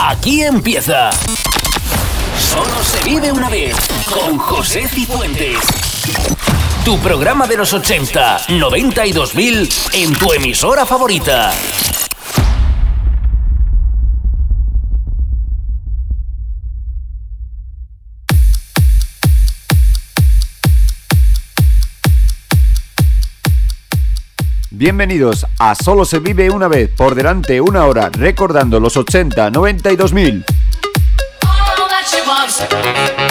Aquí empieza Solo se vive una vez con José Cifuentes. Tu programa de los 80, 90 y 2000 en tu emisora favorita. Bienvenidos a Solo se vive una vez, por delante una hora, recordando los 80, 90 y 2000. What you want?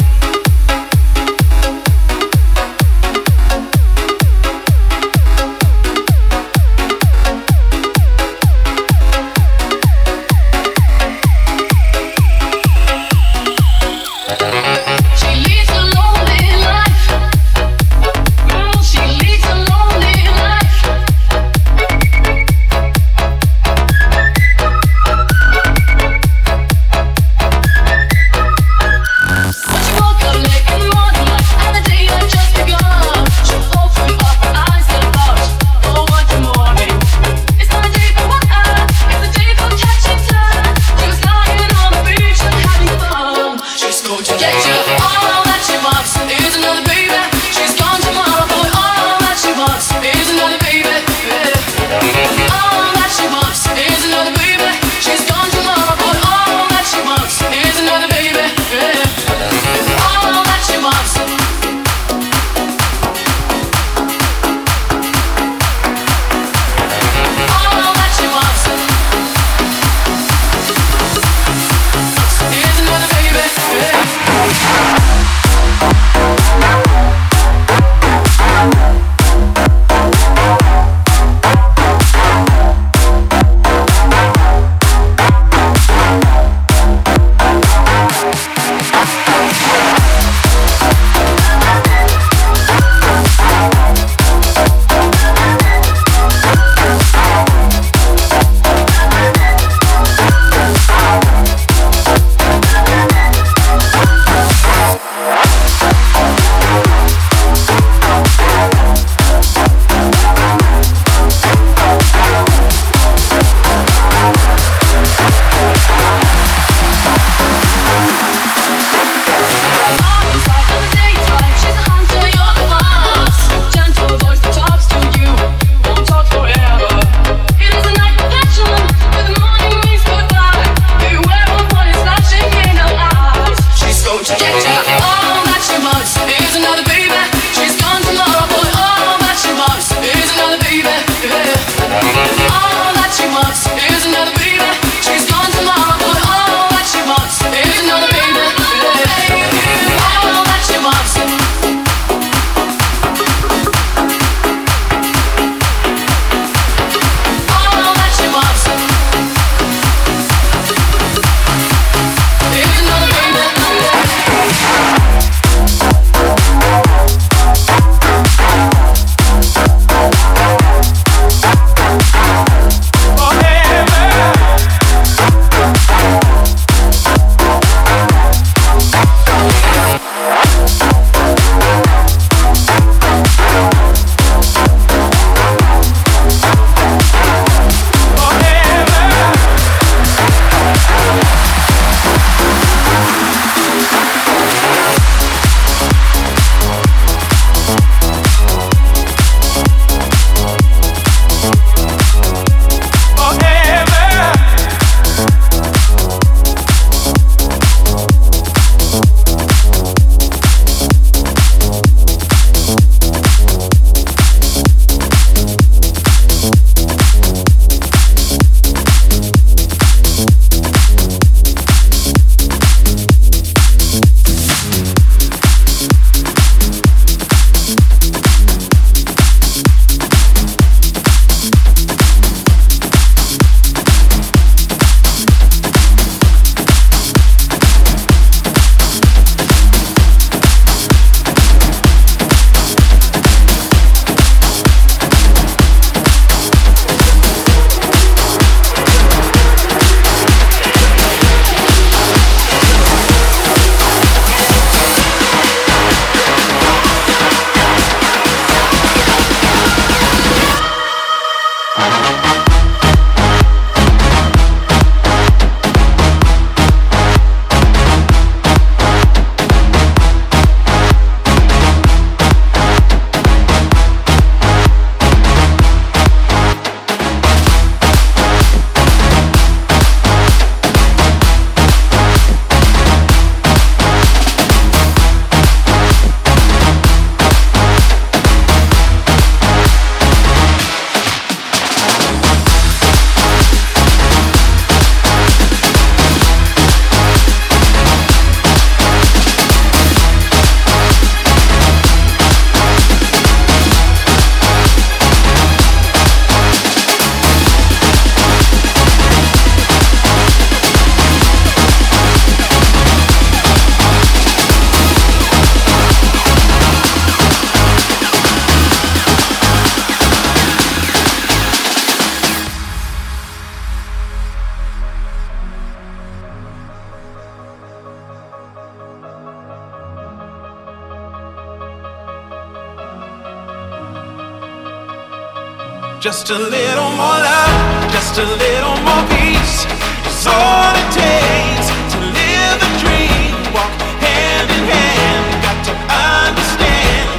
Just a little more love, just a little more peace. It's all it takes to live the dream. Walk hand in hand, got to understand.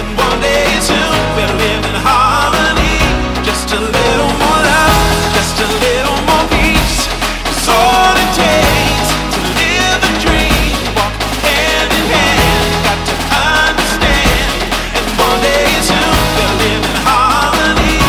And one day soon we'll live in harmony. Just a little more love, just a little more peace. It's all it takes to live the dream. Walk hand in hand, got to understand. And one day soon we'll live in harmony.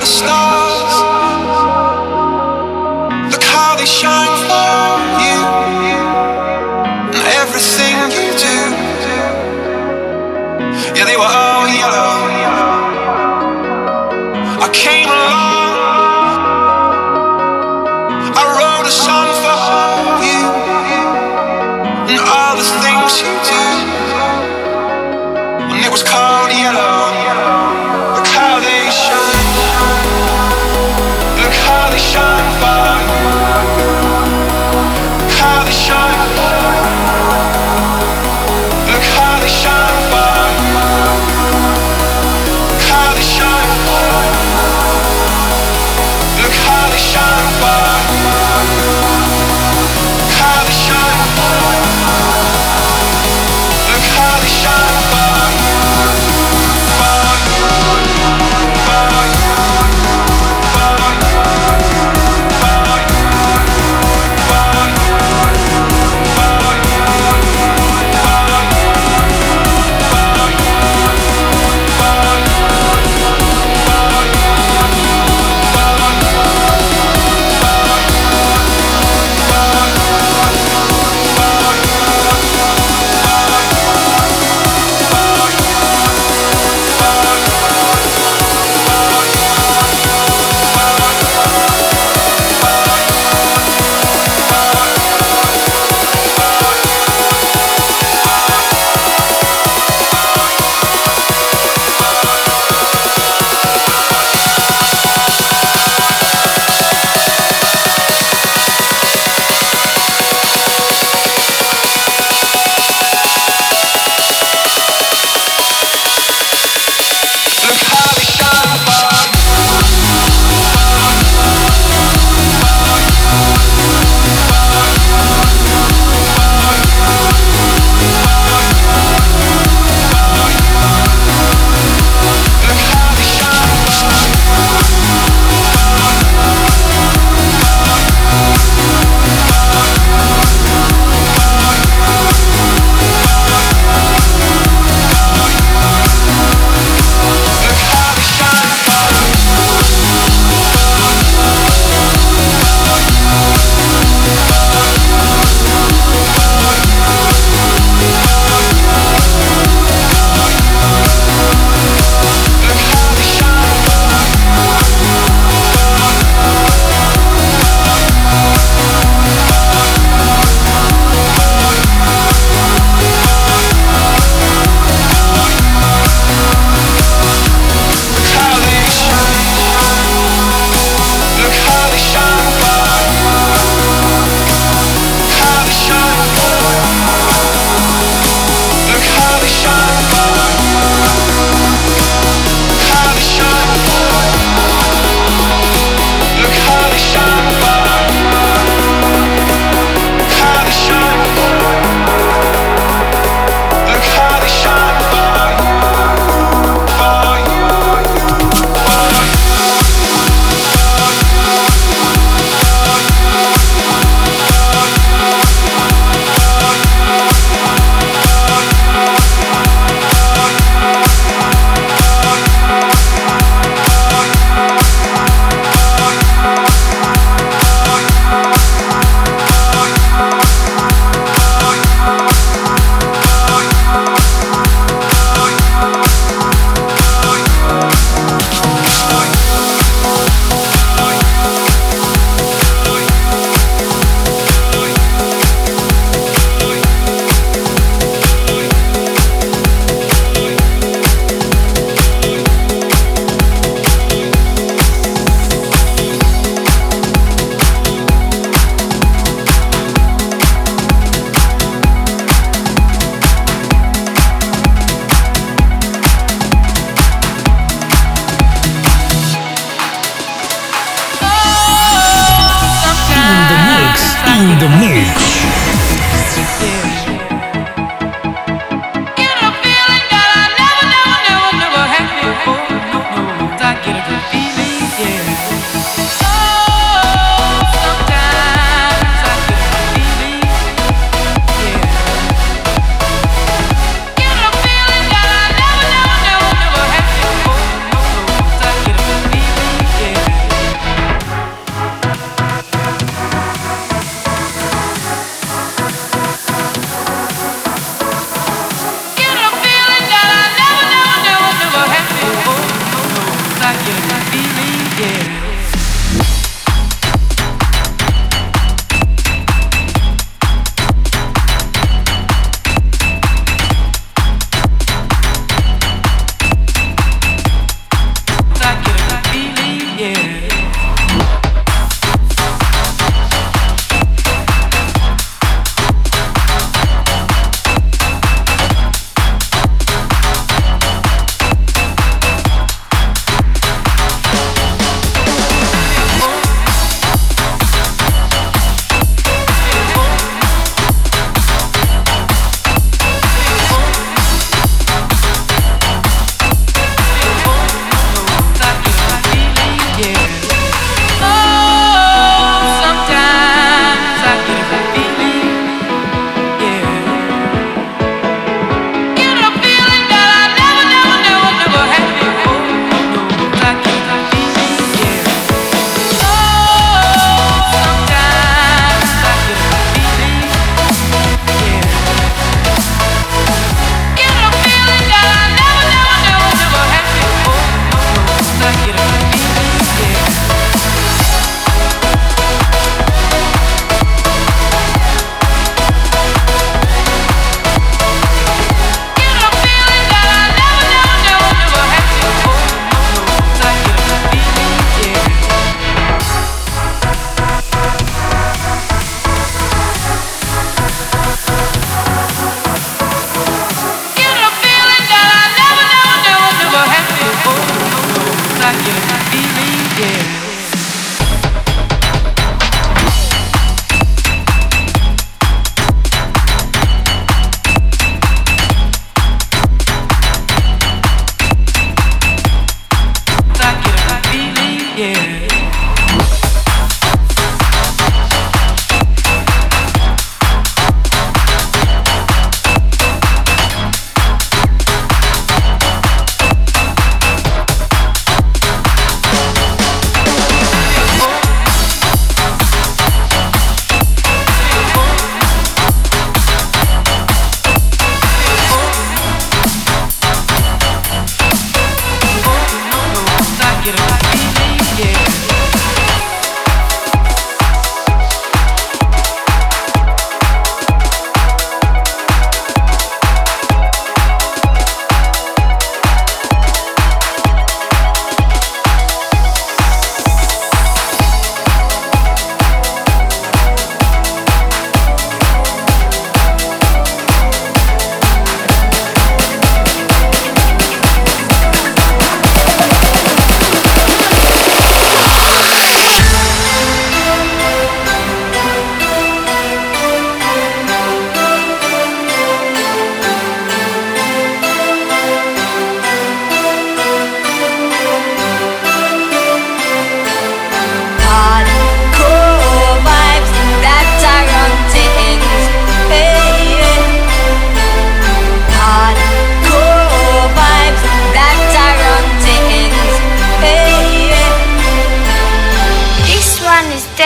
The stars, look how they shine for you, and everything you do. Yeah, they were all yellow. I came along, I wrote a song for you, and all the things you do, and it was called Yellow. Look how they shine by.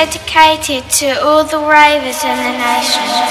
dedicated to all the ravers in the nation.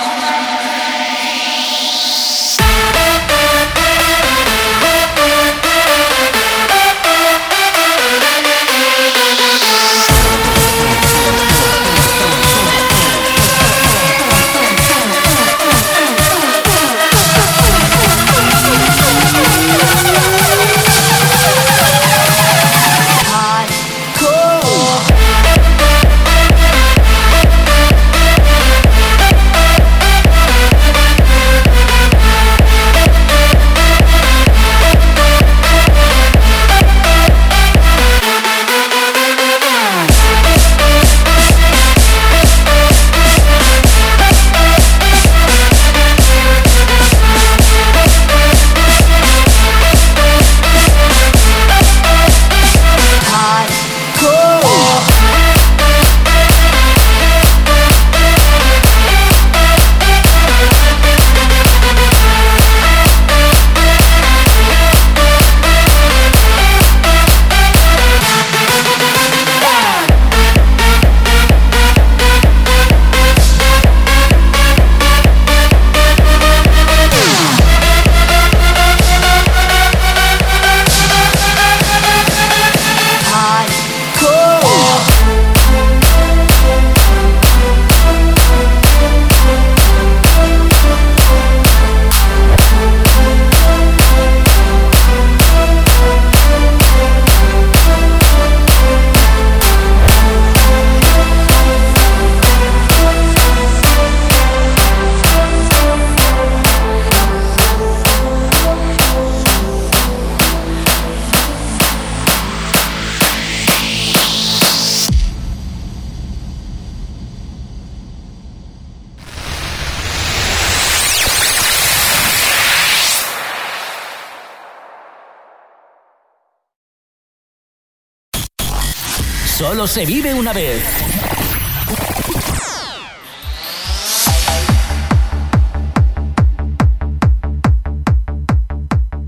Solo se vive una vez.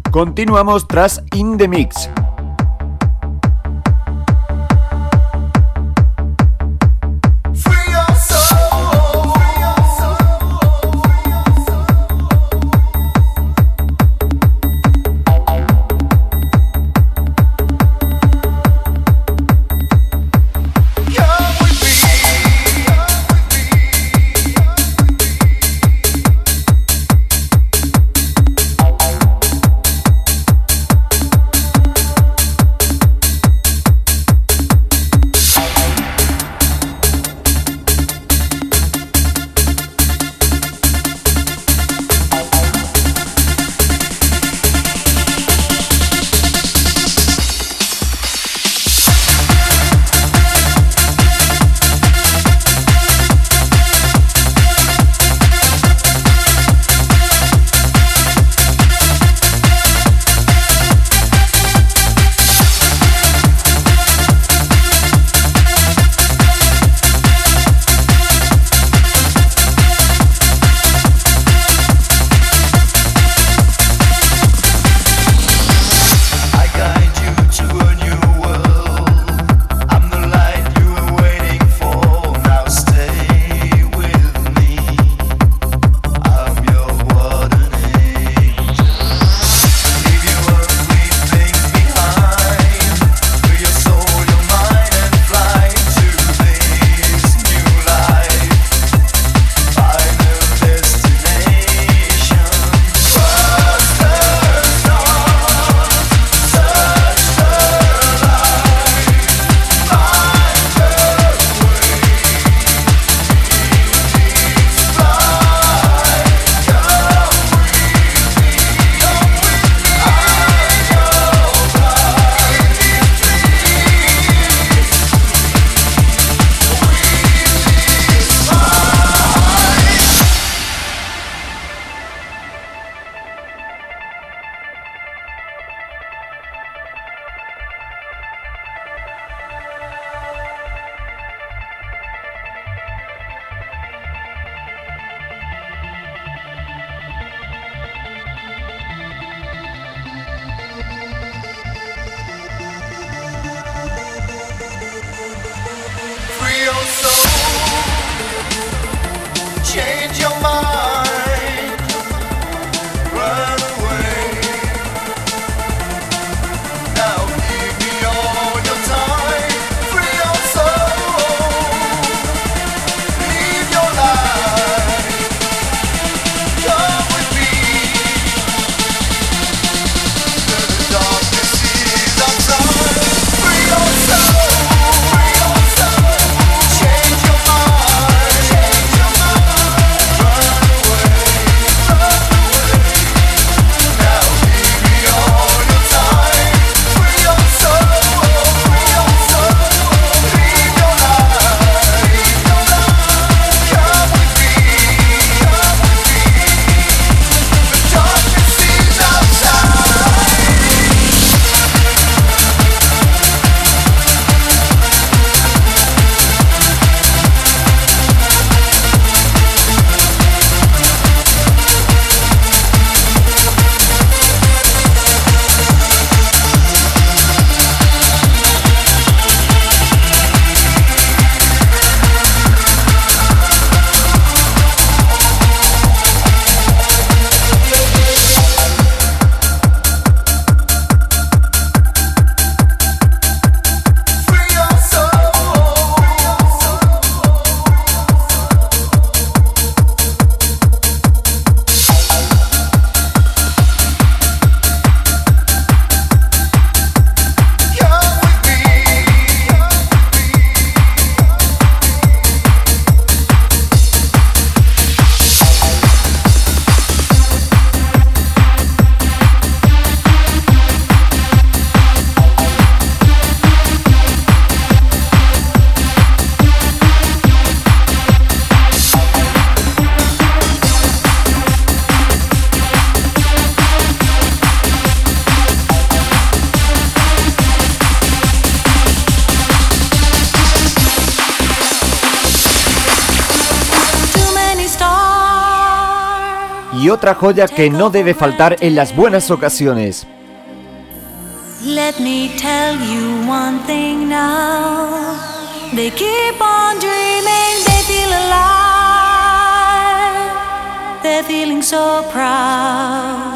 Continuamos tras In The Mix. y otra joya que no debe faltar en las buenas ocasiones. Let me tell you one thing now. They keep on dreaming, they feel alive. They're feeling so proud.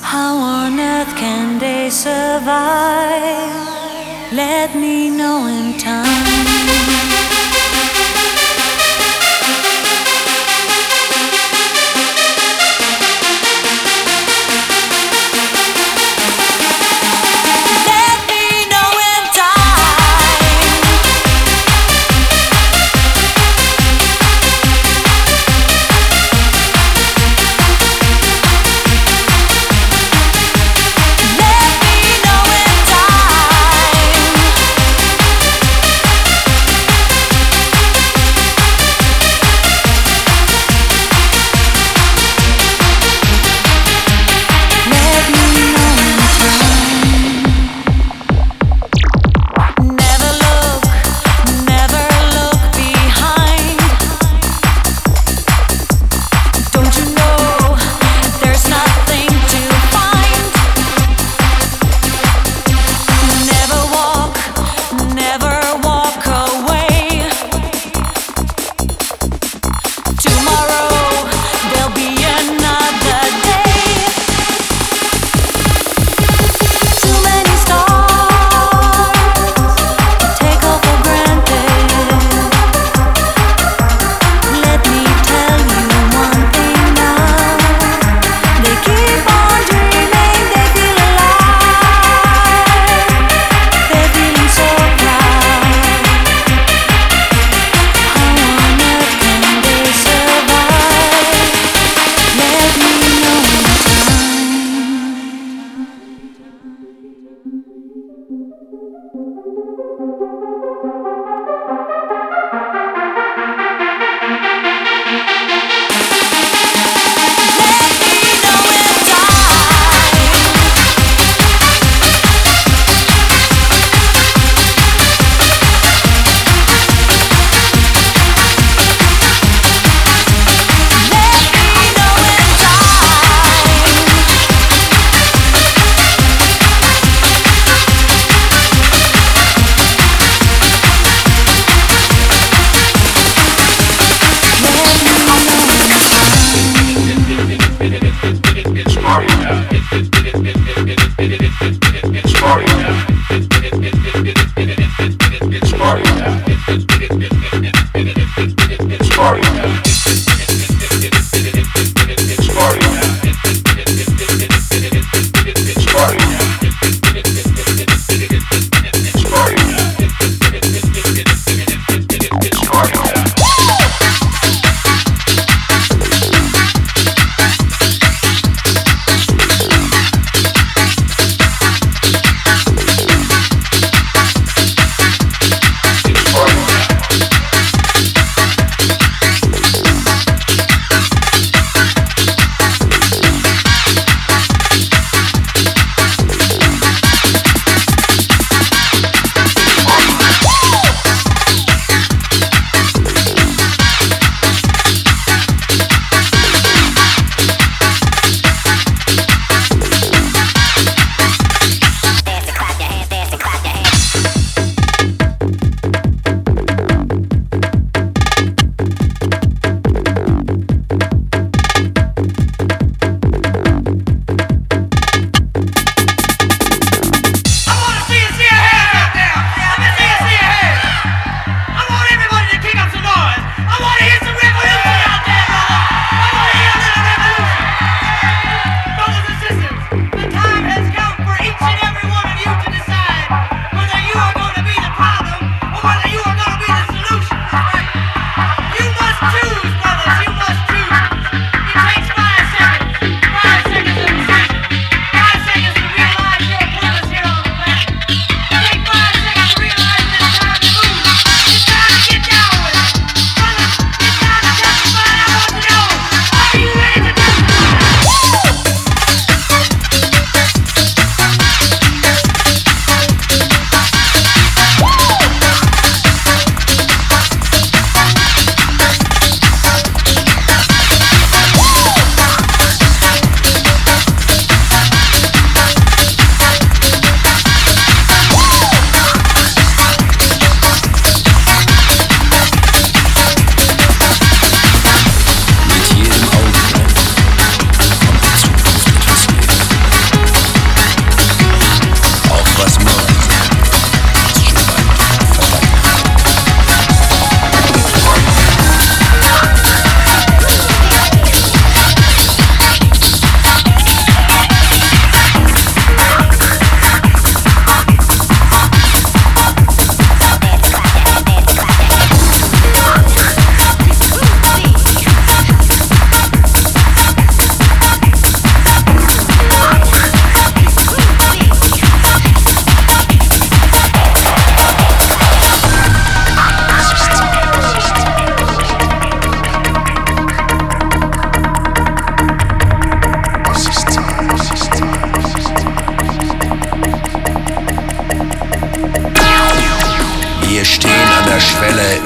How on earth can they survive? Let me know in time.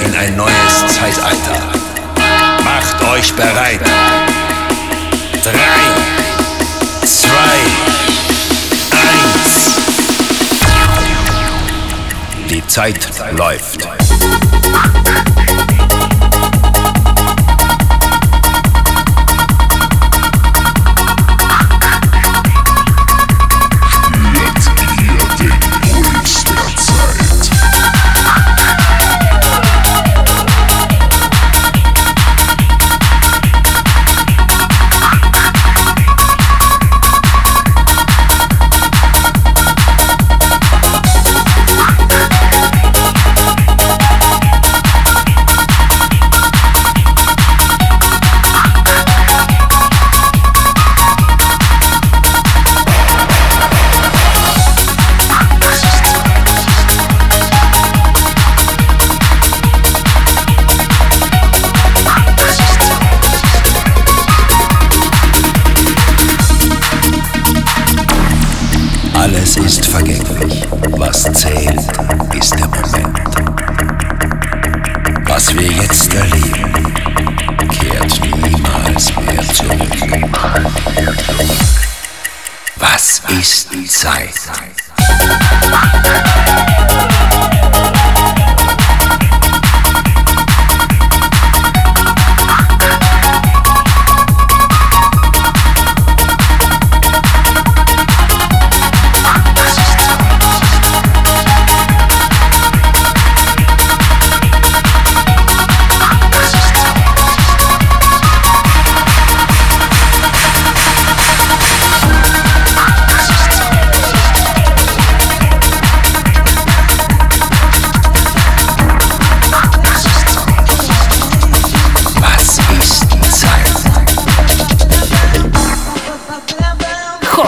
in ein neues Zeitalter. Macht euch bereit. 3, 2, 1. Die Zeit läuft. Alles ist vergänglich. Was zählt, ist der Moment. Was wir jetzt erleben, kehrt niemals mehr zurück. Was ist Zeit?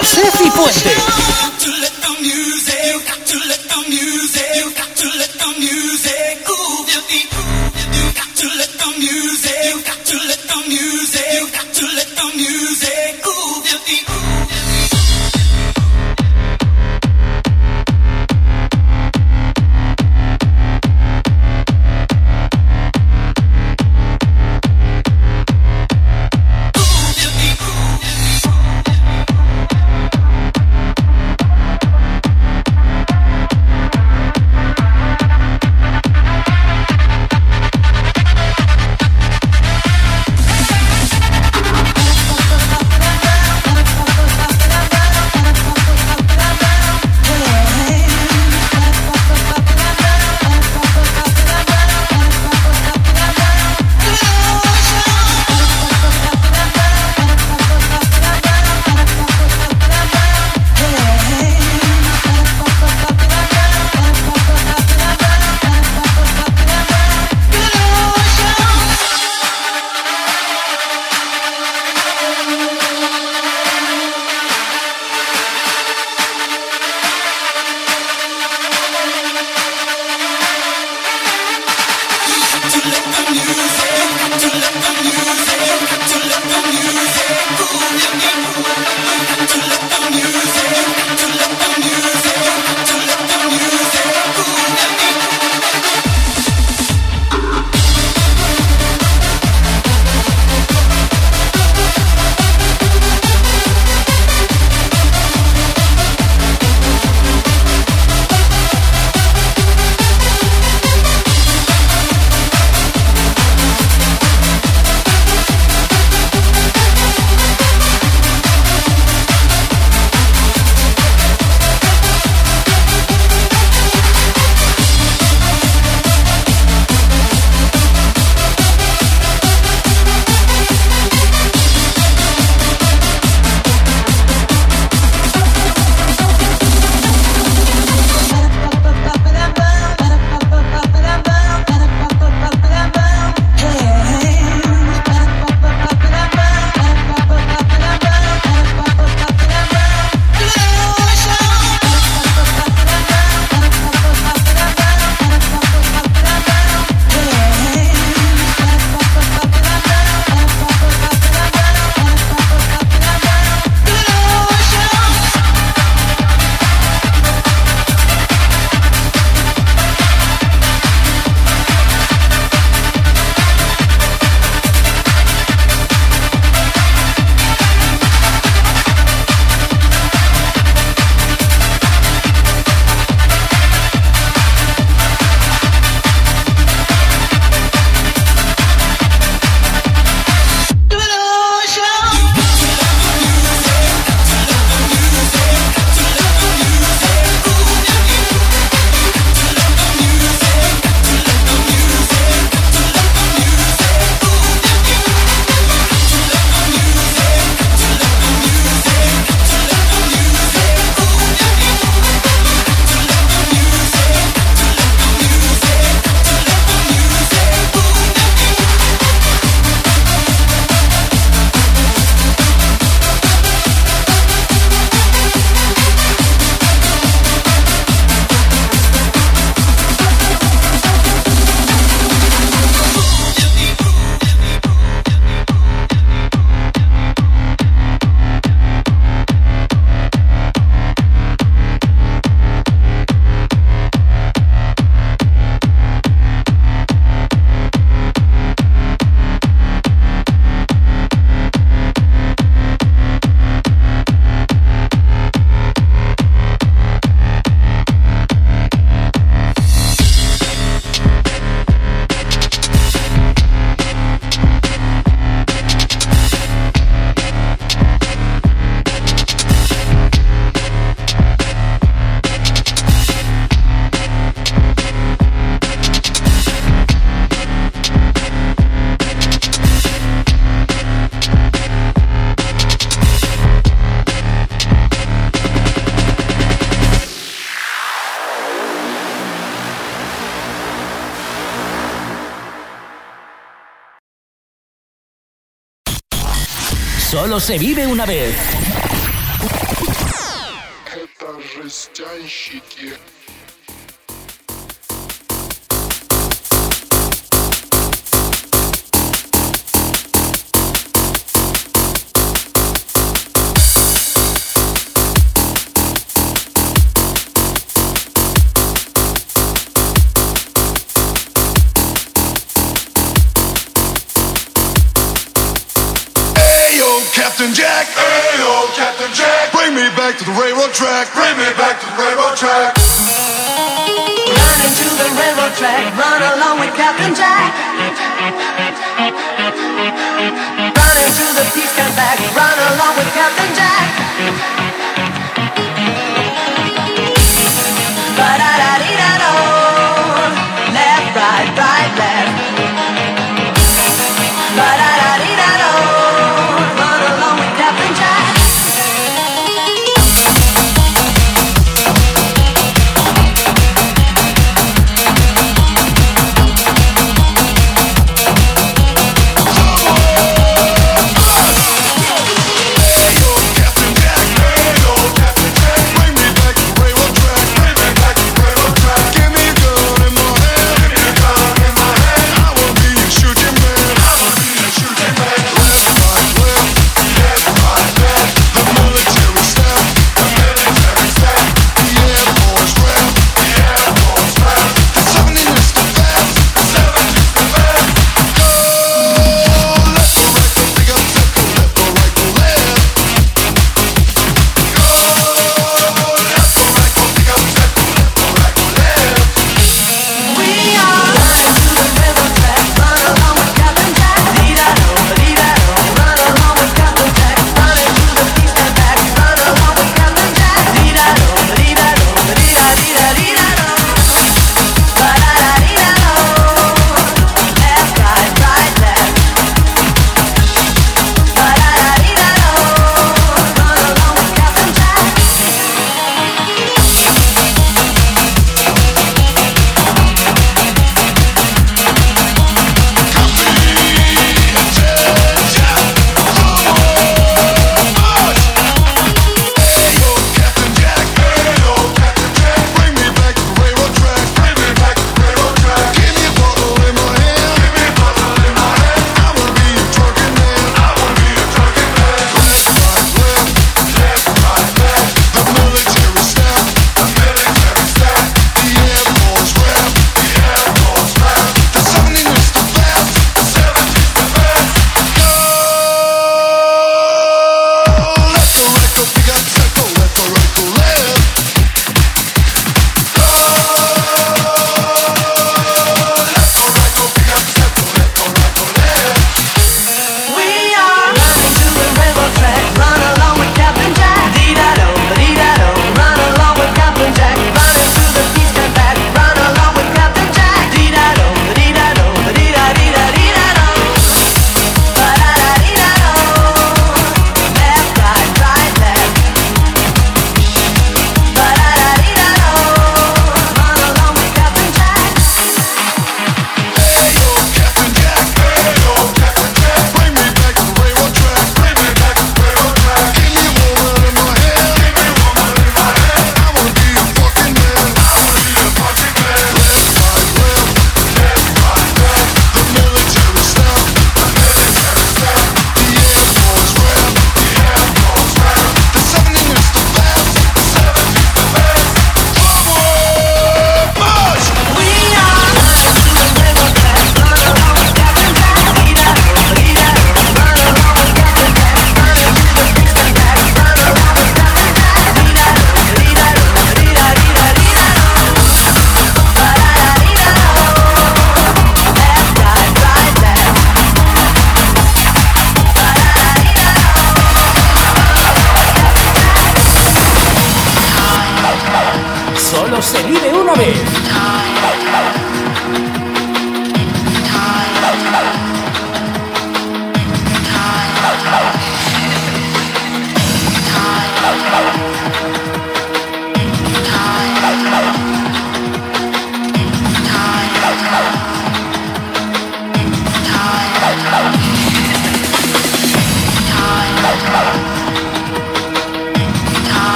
José Cifuentes. Solo se vive una vez. Это жестянщики. Captain Jack, hey yo, Captain Jack, bring me back to the railroad track, bring me back to the railroad track. Run into the railroad track, run along with Captain Jack. Run into the peace back, run along with Captain Jack. Ba-da-da-dee-da-do, left, right, right, left. Ba-da-da-dee-da-do.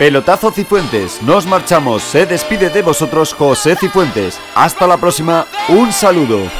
Pelotazo Cifuentes, nos marchamos, se despide de vosotros José Cifuentes. Hasta la próxima, un saludo.